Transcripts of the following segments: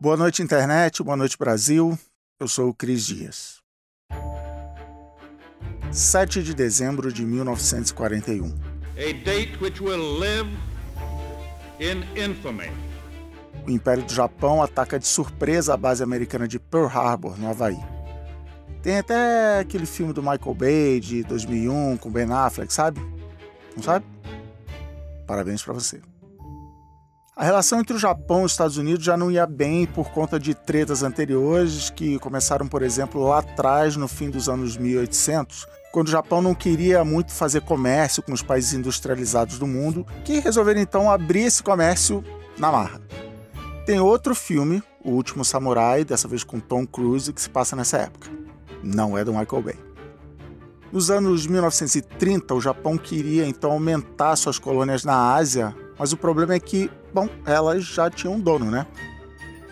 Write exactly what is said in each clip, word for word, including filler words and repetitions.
Boa noite, internet. Boa noite, Brasil. Eu sou o Cris Dias. sete de dezembro de mil novecentos e quarenta e um. A date which will live in infamy. O Império do Japão ataca de surpresa a base americana de Pearl Harbor, no Havaí. Tem até aquele filme do Michael Bay, de dois mil e um, com Ben Affleck, sabe? Não sabe? Parabéns pra você. A relação entre o Japão e os Estados Unidos já não ia bem por conta de tretas anteriores que começaram, por exemplo, lá atrás, no fim dos anos mil e oitocentos, quando o Japão não queria muito fazer comércio com os países industrializados do mundo, que resolveram então abrir esse comércio na marra. Tem outro filme, O Último Samurai, dessa vez com Tom Cruise, que se passa nessa época. Não é do Michael Bay. Nos anos mil novecentos e trinta, o Japão queria então aumentar suas colônias na Ásia, mas o problema é que, bom, elas já tinham um dono, né?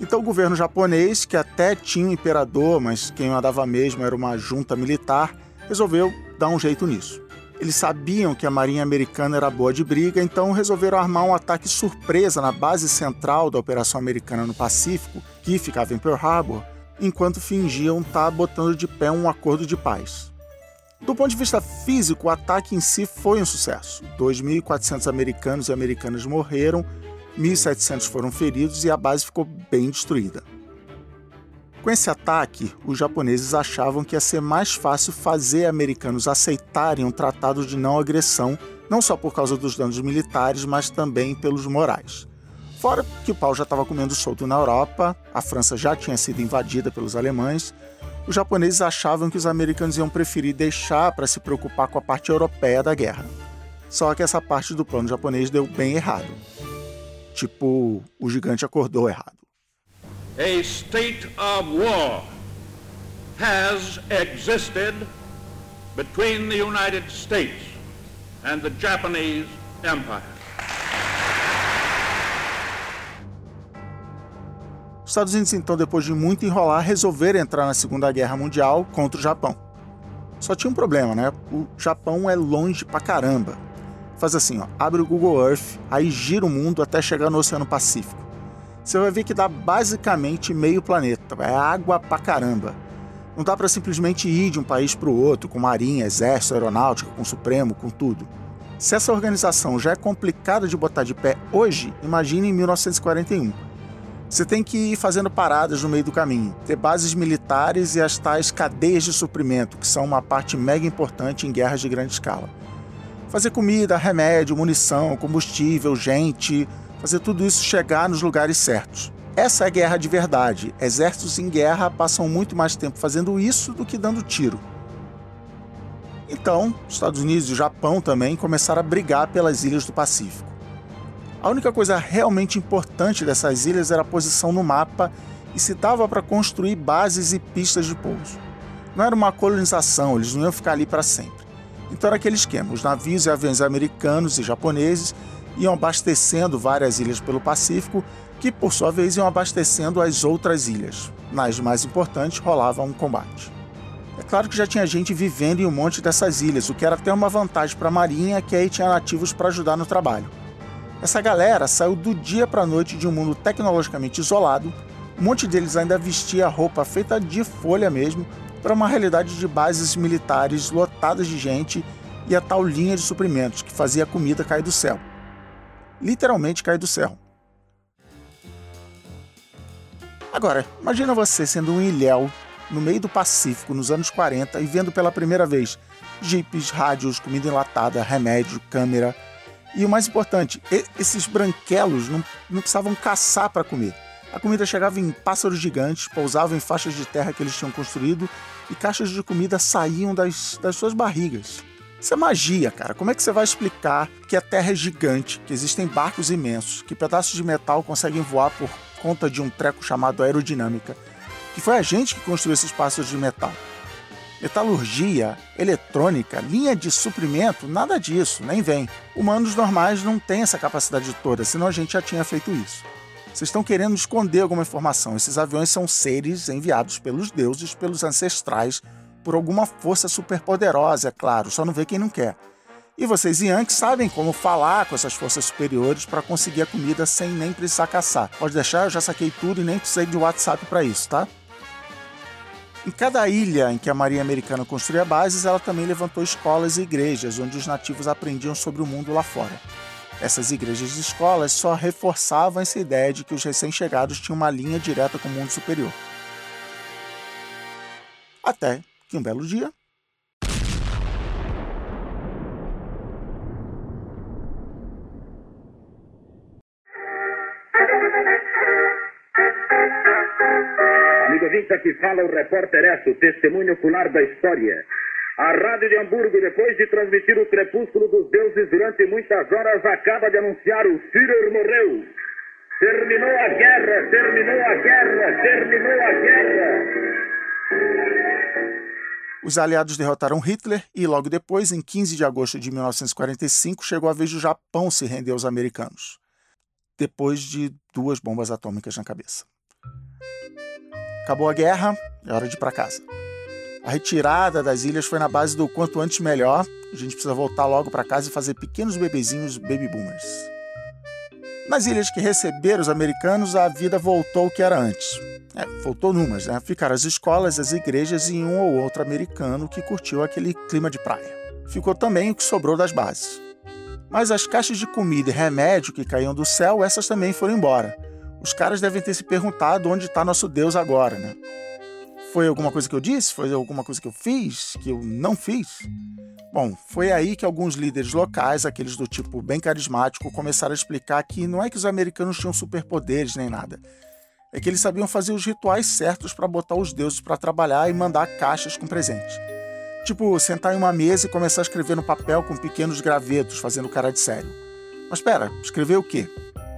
Então o governo japonês, que até tinha um imperador, mas quem mandava mesmo era uma junta militar, resolveu dar um jeito nisso. Eles sabiam que a marinha americana era boa de briga, então resolveram armar um ataque surpresa na base central da operação americana no Pacífico, que ficava em Pearl Harbor, enquanto fingiam estar botando de pé um acordo de paz. Do ponto de vista físico, o ataque em si foi um sucesso. dois mil e quatrocentos americanos e americanas morreram, mil e setecentos foram feridos e a base ficou bem destruída. Com esse ataque, os japoneses achavam que ia ser mais fácil fazer americanos aceitarem um tratado de não agressão, não só por causa dos danos militares, mas também pelos morais. Fora que o pau já estava comendo solto na Europa, a França já tinha sido invadida pelos alemães, os japoneses achavam que os americanos iam preferir deixar para se preocupar com a parte europeia da guerra. Só que essa parte do plano japonês deu bem errado. Tipo, o gigante acordou errado. A state of war has existed between the United States and the Japanese Empire. Os Estados Unidos, então, depois de muito enrolar, resolveram entrar na Segunda Guerra Mundial contra o Japão. Só tinha um problema, né? O Japão é longe pra caramba. Faz assim, ó, abre o Google Earth, aí gira o mundo até chegar no Oceano Pacífico. Você vai ver que dá basicamente meio planeta, é água pra caramba. Não dá pra simplesmente ir de um país pro outro, com marinha, exército, aeronáutica, com o Supremo, com tudo. Se essa organização já é complicada de botar de pé hoje, imagine em mil novecentos e quarenta e um. Você tem que ir fazendo paradas no meio do caminho, ter bases militares e as tais cadeias de suprimento, que são uma parte mega importante em guerras de grande escala. Fazer comida, remédio, munição, combustível, gente, fazer tudo isso chegar nos lugares certos. Essa é a guerra de verdade. Exércitos em guerra passam muito mais tempo fazendo isso do que dando tiro. Então, os Estados Unidos e o Japão também começaram a brigar pelas ilhas do Pacífico. A única coisa realmente importante dessas ilhas era a posição no mapa e se dava para construir bases e pistas de pouso. Não era uma colonização, eles não iam ficar ali para sempre. Então era aquele esquema, os navios e aviões americanos e japoneses iam abastecendo várias ilhas pelo Pacífico, que por sua vez iam abastecendo as outras ilhas. Nas mais importantes rolava um combate. É claro que já tinha gente vivendo em um monte dessas ilhas, o que era até uma vantagem para a marinha, que aí tinha nativos para ajudar no trabalho. Essa galera saiu do dia para a noite de um mundo tecnologicamente isolado, um monte deles ainda vestia roupa feita de folha mesmo, para uma realidade de bases militares lotadas de gente e a tal linha de suprimentos que fazia a comida cair do céu. Literalmente cair do céu. Agora, imagina você sendo um ilhéu no meio do Pacífico nos anos quarenta e vendo pela primeira vez jipes, rádios, comida enlatada, remédio, câmera. E o mais importante, esses branquelos não, não precisavam caçar para comer. A comida chegava em pássaros gigantes, pousava em faixas de terra que eles tinham construído e caixas de comida saíam das, das suas barrigas. Isso é magia, cara. Como é que você vai explicar que a Terra é gigante, que existem barcos imensos, que pedaços de metal conseguem voar por conta de um treco chamado aerodinâmica, que foi a gente que construiu esses pássaros de metal? Metalurgia, eletrônica, linha de suprimento, nada disso, nem vem. Humanos normais não têm essa capacidade toda, senão a gente já tinha feito isso. Vocês estão querendo esconder alguma informação. Esses aviões são seres enviados pelos deuses, pelos ancestrais, por alguma força superpoderosa, é claro, só não vê quem não quer. E vocês, Yankees, sabem como falar com essas forças superiores para conseguir a comida sem nem precisar caçar. Pode deixar, eu já saquei tudo e nem precisei de WhatsApp para isso, tá? Em cada ilha em que a marinha americana construía bases, ela também levantou escolas e igrejas, onde os nativos aprendiam sobre o mundo lá fora. Essas igrejas e escolas só reforçavam essa ideia de que os recém-chegados tinham uma linha direta com o mundo superior. Até que um belo dia... Que fala o repórter Esso, testemunho ocular da história. A Rádio de Hamburgo, depois de transmitir o crepúsculo dos deuses durante muitas horas, acaba de anunciar: o Führer morreu. Terminou a guerra, terminou a guerra, terminou a guerra. Os aliados derrotaram Hitler e logo depois, em quinze de agosto de mil novecentos e quarenta e cinco, chegou a vez do Japão se render aos americanos, depois de duas bombas atômicas na cabeça. Acabou a guerra, é hora de ir para casa. A retirada das ilhas foi na base do quanto antes melhor. A gente precisa voltar logo para casa e fazer pequenos bebezinhos baby boomers. Nas ilhas que receberam os americanos, a vida voltou ao que era antes. É, voltou numas, né? Ficaram as escolas, as igrejas e um ou outro americano que curtiu aquele clima de praia. Ficou também o que sobrou das bases. Mas as caixas de comida e remédio que caíam do céu, essas também foram embora. Os caras devem ter se perguntado onde está nosso Deus agora, né? Foi alguma coisa que eu disse? Foi alguma coisa que eu fiz? Que eu não fiz? Bom, foi aí que alguns líderes locais, aqueles do tipo bem carismático, começaram a explicar que não é que os americanos tinham superpoderes nem nada. É que eles sabiam fazer os rituais certos para botar os deuses para trabalhar e mandar caixas com presentes. Tipo, sentar em uma mesa e começar a escrever no papel com pequenos gravetos, fazendo cara de sério. Mas pera, escrever o quê?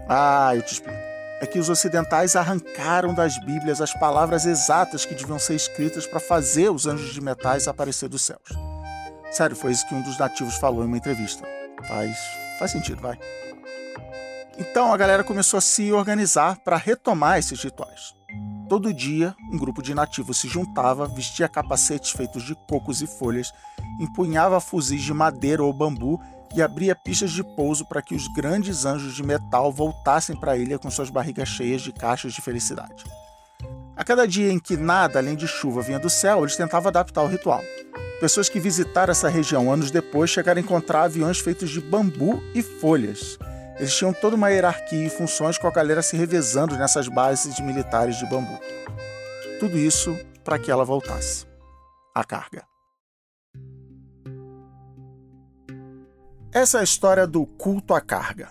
Ah, eu te explico. É que os ocidentais arrancaram das bíblias as palavras exatas que deviam ser escritas para fazer os anjos de metais aparecer dos céus. Sério, foi isso que um dos nativos falou em uma entrevista. Faz, faz sentido, vai. Então a galera começou a se organizar para retomar esses rituais. Todo dia, um grupo de nativos se juntava, vestia capacetes feitos de cocos e folhas, empunhava fuzis de madeira ou bambu e abria pistas de pouso para que os grandes anjos de metal voltassem para a ilha com suas barrigas cheias de caixas de felicidade. A cada dia em que nada além de chuva vinha do céu, eles tentavam adaptar o ritual. Pessoas que visitaram essa região anos depois chegaram a encontrar aviões feitos de bambu e folhas. Eles tinham toda uma hierarquia e funções com a galera se revezando nessas bases militares de bambu. Tudo isso para que ela voltasse. A carga. Essa é a história do culto à carga.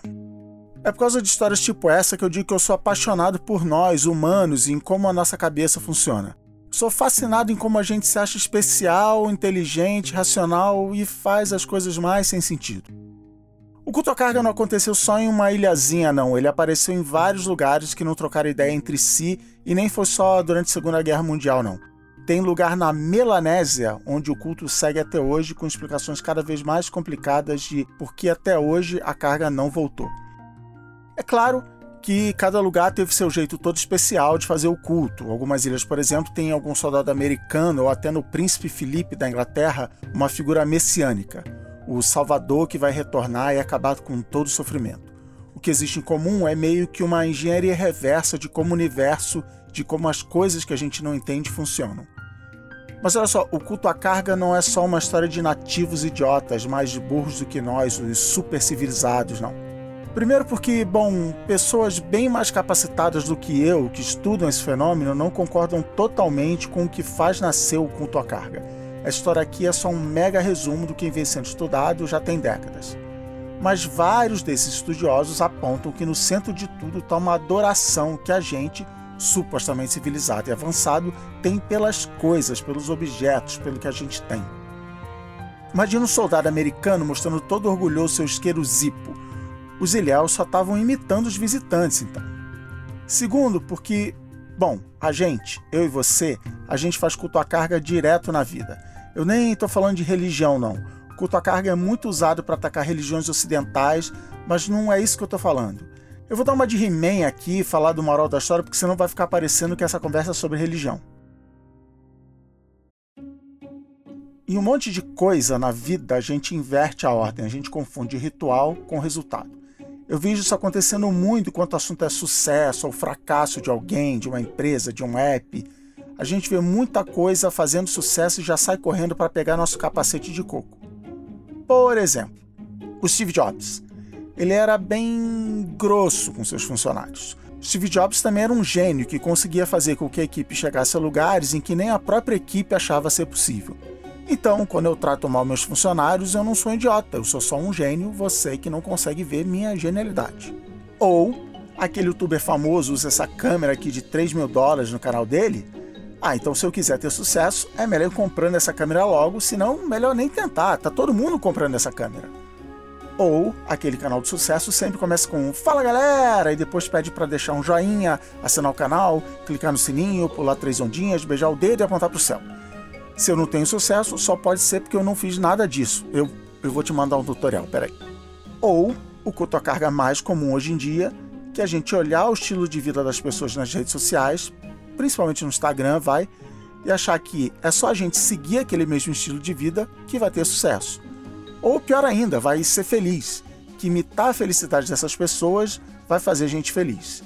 É por causa de histórias tipo essa que eu digo que eu sou apaixonado por nós, humanos, e em como a nossa cabeça funciona. Sou fascinado em como a gente se acha especial, inteligente, racional e faz as coisas mais sem sentido. O culto à carga não aconteceu só em uma ilhazinha, não. Ele apareceu em vários lugares que não trocaram ideia entre si e nem foi só durante a Segunda Guerra Mundial, não. Tem lugar na Melanésia, onde o culto segue até hoje com explicações cada vez mais complicadas de por que até hoje a carga não voltou. É claro que cada lugar teve seu jeito todo especial de fazer o culto. Algumas ilhas, por exemplo, tem algum soldado americano ou até no Príncipe Felipe da Inglaterra, uma figura messiânica, o salvador que vai retornar e acabar com todo o sofrimento. O que existe em comum é meio que uma engenharia reversa de como o universo, de como as coisas que a gente não entende funcionam. Mas olha só, o culto à carga não é só uma história de nativos idiotas, mais de burros do que nós, os super civilizados, não. Primeiro porque, bom, pessoas bem mais capacitadas do que eu, que estudam esse fenômeno, não concordam totalmente com o que faz nascer o culto à carga. A história aqui é só um mega resumo do que vem sendo estudado já tem décadas. Mas vários desses estudiosos apontam que no centro de tudo está uma adoração que a gente, supostamente civilizado e avançado, tem pelas coisas, pelos objetos, pelo que a gente tem. Imagina um soldado americano mostrando todo orgulhoso seu isqueiro Zippo. Os ilhéus só estavam imitando os visitantes, então. Segundo, porque, bom, a gente, eu e você, a gente faz culto à carga direto na vida. Eu nem estou falando de religião, não. O culto à carga é muito usado para atacar religiões ocidentais, mas não é isso que eu estou falando. Eu vou dar uma de He-Man aqui e falar do moral da história, porque senão vai ficar parecendo que essa conversa é sobre religião. Em um monte de coisa na vida, a gente inverte a ordem, a gente confunde ritual com resultado. Eu vejo isso acontecendo muito enquanto o assunto é sucesso ou fracasso de alguém, de uma empresa, de um app. A gente vê muita coisa fazendo sucesso e já sai correndo para pegar nosso capacete de coco. Por exemplo, o Steve Jobs. Ele era bem grosso com seus funcionários. Steve Jobs também era um gênio que conseguia fazer com que a equipe chegasse a lugares em que nem a própria equipe achava ser possível. Então, quando eu trato mal meus funcionários, eu não sou um idiota, eu sou só um gênio, você que não consegue ver minha genialidade. Ou, aquele youtuber famoso usa essa câmera aqui de três mil dólares no canal dele, ah, então se eu quiser ter sucesso, é melhor eu comprando essa câmera logo, senão melhor nem tentar, tá todo mundo comprando essa câmera. Ou, aquele canal de sucesso sempre começa com um "Fala galera!" e depois pede pra deixar um joinha, assinar o canal, clicar no sininho, pular três ondinhas, beijar o dedo e apontar pro céu. Se eu não tenho sucesso, só pode ser porque eu não fiz nada disso. Eu, eu vou te mandar um tutorial, peraí. Ou, o cutucarga mais comum hoje em dia, que a gente olhar o estilo de vida das pessoas nas redes sociais, principalmente no Instagram, vai, e achar que é só a gente seguir aquele mesmo estilo de vida que vai ter sucesso. Ou pior ainda, vai ser feliz, que imitar a felicidade dessas pessoas vai fazer a gente feliz.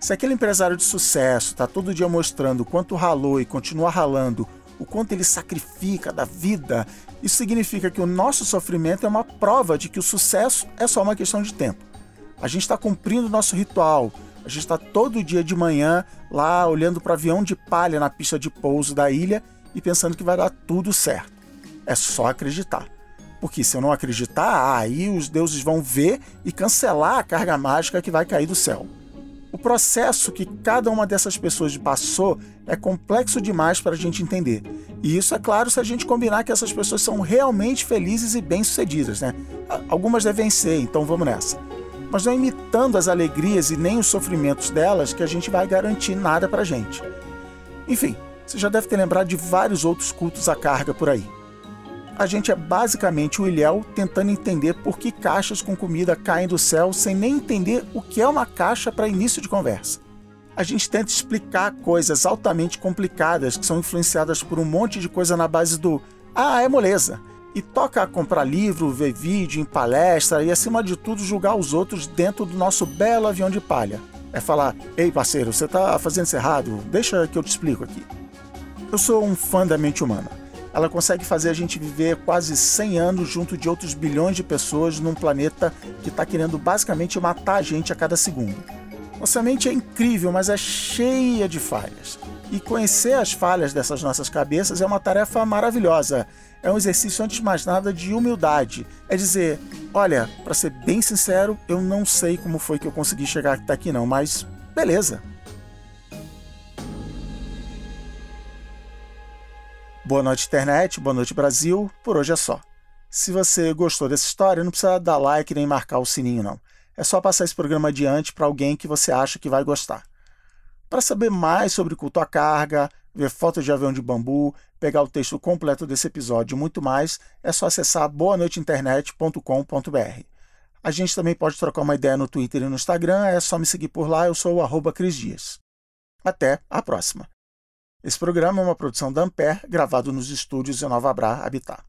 Se aquele empresário de sucesso está todo dia mostrando quanto ralou e continua ralando, o quanto ele sacrifica da vida, isso significa que o nosso sofrimento é uma prova de que o sucesso é só uma questão de tempo. A gente está cumprindo o nosso ritual, a gente está todo dia de manhã lá olhando para o avião de palha na pista de pouso da ilha e pensando que vai dar tudo certo. É só acreditar. Porque se eu não acreditar, aí os deuses vão ver e cancelar a carga mágica que vai cair do céu. O processo que cada uma dessas pessoas passou é complexo demais para a gente entender. E isso é claro se a gente combinar que essas pessoas são realmente felizes e bem-sucedidas, né? Algumas devem ser, então vamos nessa. Mas não imitando as alegrias e nem os sofrimentos delas que a gente vai garantir nada pra gente. Enfim, você já deve ter lembrado de vários outros cultos à carga por aí. A gente é basicamente o Ilhéu tentando entender por que caixas com comida caem do céu sem nem entender o que é uma caixa para início de conversa. A gente tenta explicar coisas altamente complicadas que são influenciadas por um monte de coisa na base do "ah, é moleza", e toca a comprar livro, ver vídeo, em palestra e, acima de tudo, julgar os outros dentro do nosso belo avião de palha. É falar, ei parceiro, você tá fazendo isso errado, deixa que eu te explico aqui. Eu sou um fã da mente humana. Ela consegue fazer a gente viver quase cem anos junto de outros bilhões de pessoas num planeta que tá querendo basicamente matar a gente a cada segundo. Nossa mente é incrível, mas é cheia de falhas. E conhecer as falhas dessas nossas cabeças é uma tarefa maravilhosa. É um exercício, antes de mais nada, de humildade. É dizer, olha, para ser bem sincero, eu não sei como foi que eu consegui chegar até aqui não, mas beleza. Boa noite, internet. Boa noite, Brasil. Por hoje é só. Se você gostou dessa história, não precisa dar like nem marcar o sininho, não. É só passar esse programa adiante para alguém que você acha que vai gostar. Para saber mais sobre culto à carga, ver fotos de avião de bambu, pegar o texto completo desse episódio e muito mais, é só acessar boa noite internet ponto com ponto b r. A gente também pode trocar uma ideia no Twitter e no Instagram, é só me seguir por lá, eu sou o arroba Cris Dias. Até a próxima. Esse programa é uma produção da Ampère, gravado nos estúdios de Nova Brás, Habitat.